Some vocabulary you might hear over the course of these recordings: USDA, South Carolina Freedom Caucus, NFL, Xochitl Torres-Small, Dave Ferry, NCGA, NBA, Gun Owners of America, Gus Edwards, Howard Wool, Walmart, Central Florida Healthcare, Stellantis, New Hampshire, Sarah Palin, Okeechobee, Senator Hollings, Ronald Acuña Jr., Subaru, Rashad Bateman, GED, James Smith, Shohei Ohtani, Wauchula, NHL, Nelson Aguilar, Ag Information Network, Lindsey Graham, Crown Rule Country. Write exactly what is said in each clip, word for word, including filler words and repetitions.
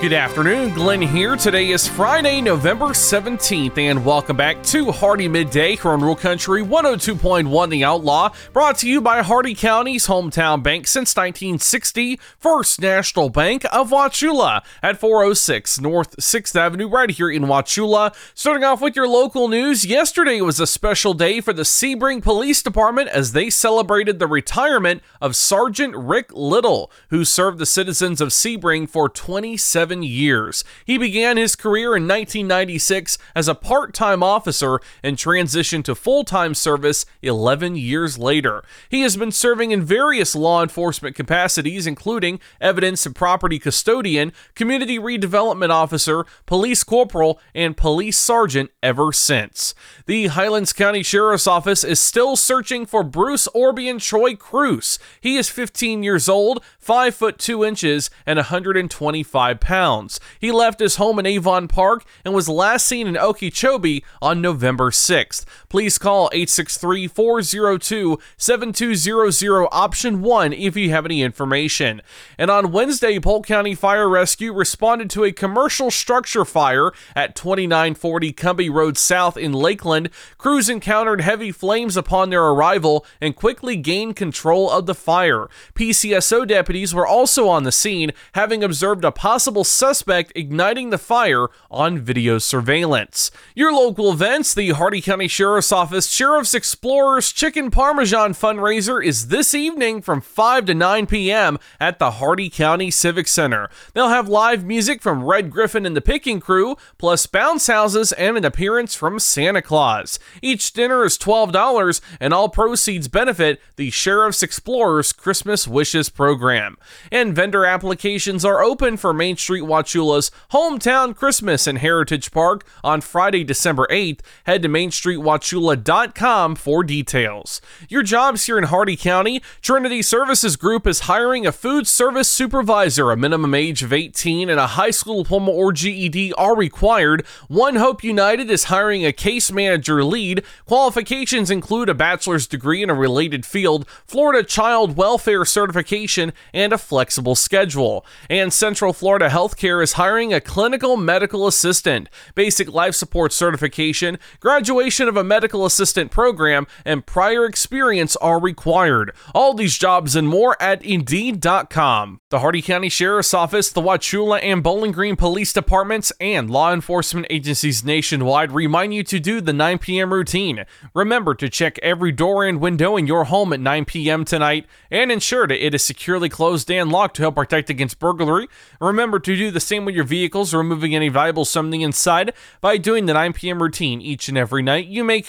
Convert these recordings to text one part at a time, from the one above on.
Good afternoon, Glenn here. Today is Friday, November seventeenth, and welcome back to Hardee Midday, Crown Rule Country one oh two point one The Outlaw, brought to you by Hardee County's hometown bank since nineteen sixty, First National Bank of Wauchula at four oh six North sixth Avenue, right here in Wauchula. Starting off with your local news, yesterday was a special day for the Sebring Police Department as they celebrated the retirement of Sergeant Rick Little, who served the citizens of Sebring for twenty-seven years. He began his career in nineteen ninety-six as a part-time officer and transitioned to full-time service eleven years later. He has been serving in various law enforcement capacities, including evidence and property custodian, community redevelopment officer, police corporal, and police sergeant ever since. The Highlands County Sheriff's Office is still searching for Bruce Orbian Troy Cruz. He is fifteen years old, five foot two inches, and one hundred twenty-five pounds. He left his home in Avon Park and was last seen in Okeechobee on November sixth. Please call eight six three, four oh two, seven two zero zero option one if you have any information. And on Wednesday, Polk County Fire Rescue responded to a commercial structure fire at twenty-nine forty Cumbie Road South in Lakeland. Crews encountered heavy flames upon their arrival and quickly gained control of the fire. P C S O deputies were also on the scene, having observed a possible suspect igniting the fire on video surveillance. Your local events, the Hardee County Sheriff's Office Sheriff's Explorers Chicken Parmesan fundraiser is this evening from five to nine p.m. at the Hardee County Civic Center. They'll have live music from Red Griffin and the Picking Crew, plus bounce houses and an appearance from Santa Claus. Each dinner is twelve dollars, and all proceeds benefit the Sheriff's Explorers Christmas Wishes program. And vendor applications are open for Main Street Wauchula's Hometown Christmas in Heritage Park on Friday, December eighth. Head to main street wauchula dot com for details. Your jobs here in Hardee County, Trinity Services Group is hiring a food service supervisor. A minimum age of eighteen and a high school diploma or G E D are required. One Hope United is hiring a case manager lead. Qualifications include a bachelor's degree in a related field, Florida Child Welfare certification, and a flexible schedule. And Central Florida Healthcare is hiring a clinical medical assistant, basic life support certification, graduation of a medical assistant program, and prior experience are required. All these jobs and more at indeed dot com. The Hardee County Sheriff's Office, the Wauchula and Bowling Green Police Departments, and law enforcement agencies nationwide remind you to do the nine p.m. routine. Remember to check every door and window in your home at nine p.m. tonight and ensure that it is securely closed and locked to help protect against burglary. Remember to do the same with your vehicles, removing any valuable something inside. By doing the nine p.m. routine each and every night, you make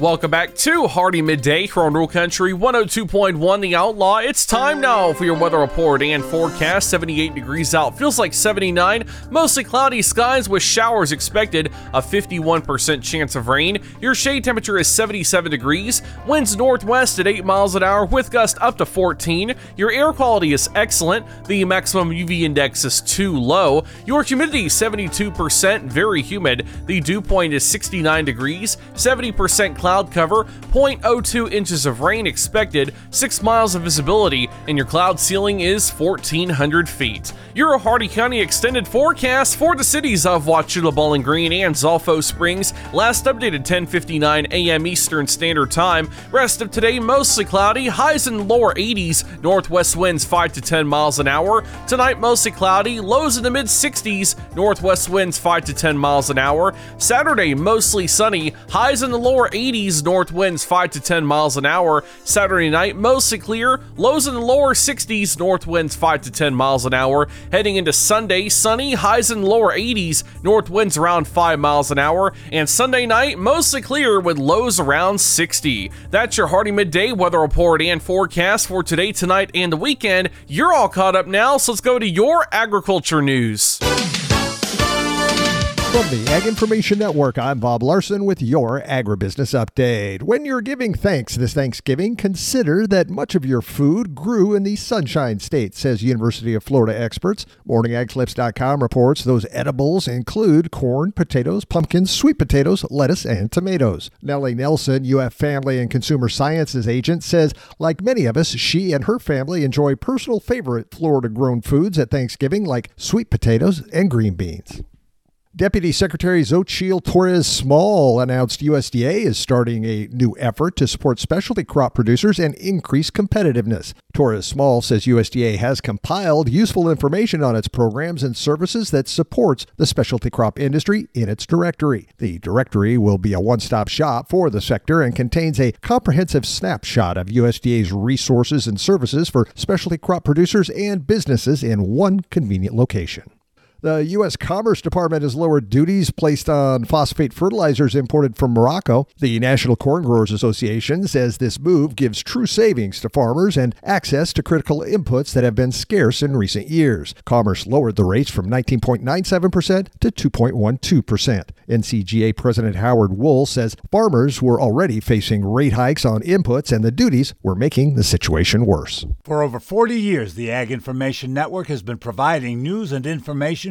Welcome back to Hardee Midday, Crown Rule Country one oh two point one The Outlaw. It's time now for your weather report and forecast. seventy-eight degrees out, feels like seventy-nine. Mostly cloudy skies with showers expected, a fifty-one percent chance of rain. Your shade temperature is seventy-seven degrees. Winds northwest at eight miles an hour with gusts up to fourteen. Your air quality is excellent. The maximum U V index is too low. Your humidity is seventy-two percent, very humid. The dew point is sixty-nine degrees, seventy percent cloudy. Cloud cover, zero point zero two inches of rain expected, six miles of visibility, and your cloud ceiling is fourteen hundred feet. Your Hardee County extended forecast for the cities of Wachula, Bowling Green, and Zolfo Springs, last updated ten fifty-nine a m Eastern Standard Time. Rest of today mostly cloudy, highs in the lower eighties, northwest winds five to ten miles an hour. Tonight mostly cloudy, lows in the mid sixties, northwest winds five to ten miles an hour. Saturday mostly sunny, highs in the lower eighties, north winds five to ten miles an hour. Saturday night mostly clear, lows in the lower sixties, north winds five to ten miles an hour. Heading into Sunday, sunny, highs in the lower eighties, north winds around five miles an hour. And Sunday night mostly clear with lows around sixty. That's your Hardee Midday weather report and forecast for today, tonight, and the weekend. You're all caught up now, so let's go to your agriculture news. From the Ag Information Network, I'm Bob Larson with your Agribusiness Update. When you're giving thanks this Thanksgiving, consider that much of your food grew in the Sunshine State, says University of Florida experts. Morning Ag Clips dot com reports those edibles include corn, potatoes, pumpkins, sweet potatoes, lettuce, and tomatoes. Nellie Nelson, U F Family and Consumer Sciences agent, says like many of us, she and her family enjoy personal favorite Florida-grown foods at Thanksgiving like sweet potatoes and green beans. Deputy Secretary Xochitl Torres-Small announced U S D A is starting a new effort to support specialty crop producers and increase competitiveness. Torres-Small says U S D A has compiled useful information on its programs and services that supports the specialty crop industry in its directory. The directory will be a one-stop shop for the sector and contains a comprehensive snapshot of U S D A's resources and services for specialty crop producers and businesses in one convenient location. The U S Commerce Department has lowered duties placed on phosphate fertilizers imported from Morocco. The National Corn Growers Association says this move gives true savings to farmers and access to critical inputs that have been scarce in recent years. Commerce lowered the rates from nineteen point nine seven percent to two point one two percent. N C G A President Howard Wool says farmers were already facing rate hikes on inputs and the duties were making the situation worse. For over forty years, the Ag Information Network has been providing news and information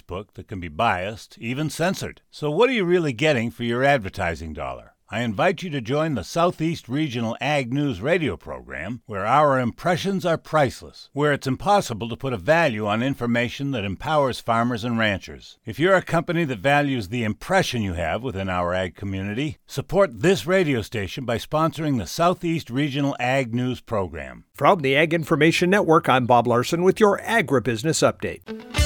Facebook that can be biased, even censored. So what are you really getting for your advertising dollar? I invite you to join the Southeast Regional Ag News radio program, where our impressions are priceless, where it's impossible to put a value on information that empowers farmers and ranchers. If you're a company that values the impression you have within our ag community, support this radio station by sponsoring the Southeast Regional Ag News program. From the Ag Information Network, I'm Bob Larson with your Agribusiness Update.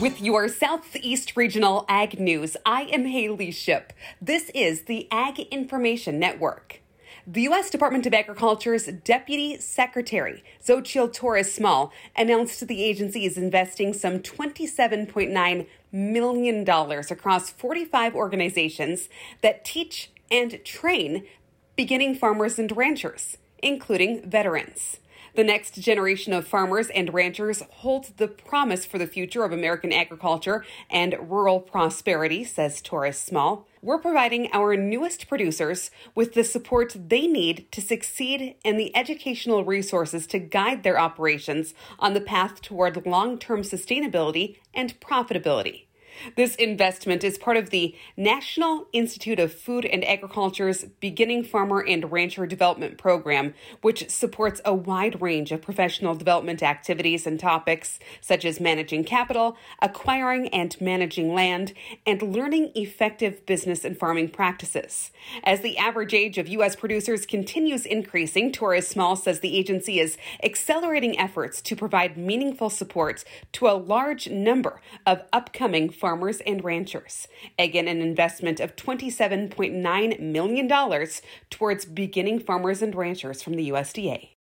With your Southeast Regional Ag News, I am Haley Shipp. This is the Ag Information Network. The U S Department of Agriculture's Deputy Secretary, Xochitl Torres-Small, announced the agency is investing some twenty-seven point nine million dollars across forty-five organizations that teach and train beginning farmers and ranchers, including veterans. The next generation of farmers and ranchers holds the promise for the future of American agriculture and rural prosperity, says Torres-Small. We're providing our newest producers with the support they need to succeed and the educational resources to guide their operations on the path toward long-term sustainability and profitability. This investment is part of the National Institute of Food and Agriculture's Beginning Farmer and Rancher Development Program, which supports a wide range of professional development activities and topics such as managing capital, acquiring and managing land, and learning effective business and farming practices. As the average age of U S producers continues increasing, Torres-Small says the agency is accelerating efforts to provide meaningful support to a large number of upcoming farmers. farmers and ranchers. Again, an investment of twenty-seven point nine million dollars towards beginning farmers and ranchers from the U S D A.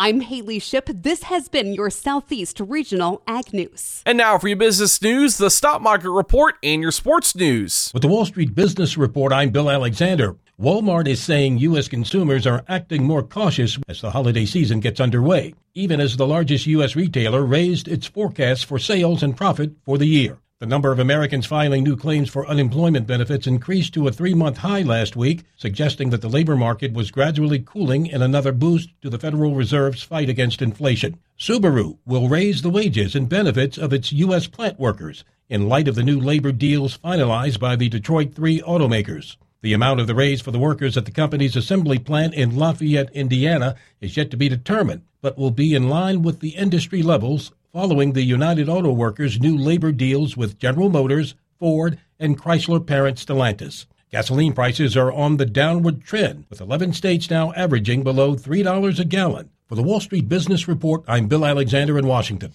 I'm Haley Shipp. This has been your Southeast Regional Ag News. And now for your business news, the stock market report, and your sports news. With the Wall Street Business Report, I'm Bill Alexander. Walmart is saying U S consumers are acting more cautious as the holiday season gets underway, even as the largest U S retailer raised its forecast for sales and profit for the year. The number of Americans filing new claims for unemployment benefits increased to a three-month high last week, suggesting that the labor market was gradually cooling and another boost to the Federal Reserve's fight against inflation. Subaru will raise the wages and benefits of its U S plant workers in light of the new labor deals finalized by the Detroit Three automakers. The amount of the raise for the workers at the company's assembly plant in Lafayette, Indiana, is yet to be determined, but will be in line with the industry levels following the United Auto Workers' new labor deals with General Motors, Ford, and Chrysler parent Stellantis. Gasoline prices are on the downward trend, with eleven states now averaging below three dollars a gallon. For the Wall Street Business Report, I'm Bill Alexander in Washington.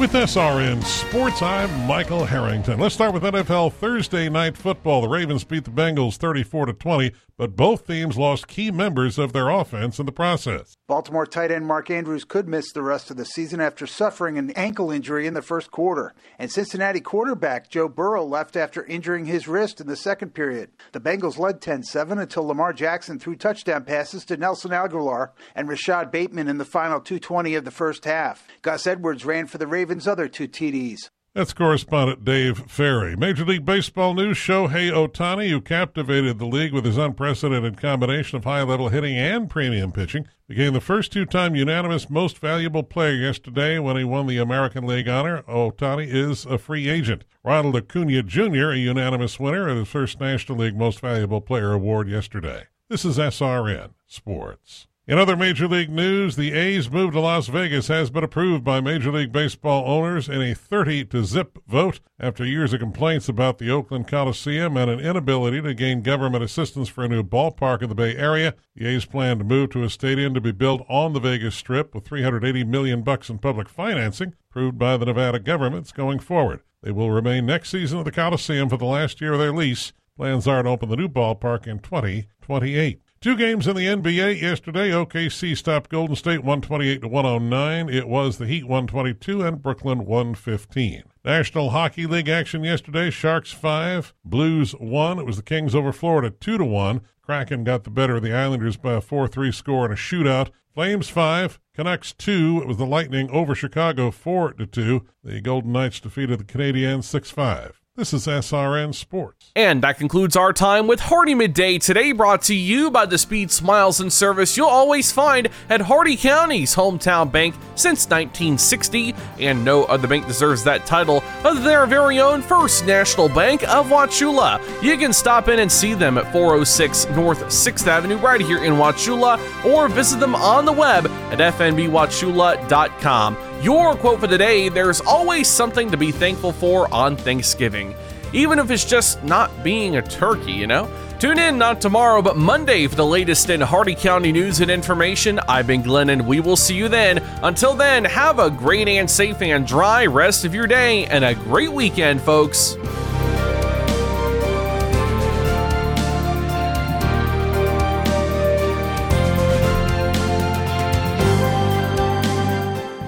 With S R N Sports, I'm Michael Harrington. Let's start with N F L Thursday night football. The Ravens beat the Bengals thirty-four to twenty, but both teams lost key members of their offense in the process. Baltimore tight end Mark Andrews could miss the rest of the season after suffering an ankle injury in the first quarter. And Cincinnati quarterback Joe Burrow left after injuring his wrist in the second period. The Bengals led ten seven until Lamar Jackson threw touchdown passes to Nelson Aguilar and Rashad Bateman in the final two twenty of the first half. Gus Edwards ran for the Ravens. Ravens' other two T Ds. That's correspondent Dave Ferry. Major League Baseball news, Shohei Ohtani, who captivated the league with his unprecedented combination of high-level hitting and premium pitching, became the first two-time unanimous most valuable player yesterday when he won the American League honor. Ohtani is a free agent. Ronald Acuña Junior, a unanimous winner of the first National League Most Valuable Player award yesterday. This is S R N Sports. In other Major League news, the A's move to Las Vegas has been approved by Major League Baseball owners in a thirty to zip vote after years of complaints about the Oakland Coliseum and an inability to gain government assistance for a new ballpark in the Bay Area. The A's plan to move to a stadium to be built on the Vegas Strip with three hundred eighty million bucks in public financing, approved by the Nevada governments going forward. They will remain next season at the Coliseum for the last year of their lease. Plans are to open the new ballpark in twenty twenty-eight. Two games in the N B A yesterday. O K C stopped Golden State one twenty-eight to one oh nine. It was the Heat one twenty-two and Brooklyn one fifteen. National Hockey League action yesterday. Sharks five, Blues one. It was the Kings over Florida two to one. Kraken got the better of the Islanders by a four three score and a shootout. Flames five, Canucks two. It was the Lightning over Chicago four to two. The Golden Knights defeated the Canadiens six five. This is S R N Sports. And that concludes our time with Hardee Midday today, brought to you by the speed, smiles, and service you'll always find at Hardee County's hometown bank since nineteen sixty. And no other bank deserves that title other than their very own First National Bank of Wauchula. You can stop in and see them at four oh six North sixth Avenue right here in Wauchula, or visit them on the web at f n b wauchula dot com. Your quote for the day: there's always something to be thankful for on Thanksgiving, even if it's just not being a turkey, you know? Tune in not tomorrow, but Monday for the latest in Hardee County news and information. I've been Glenn, and we will see you then. Until then, have a great and safe and dry rest of your day, and a great weekend, folks.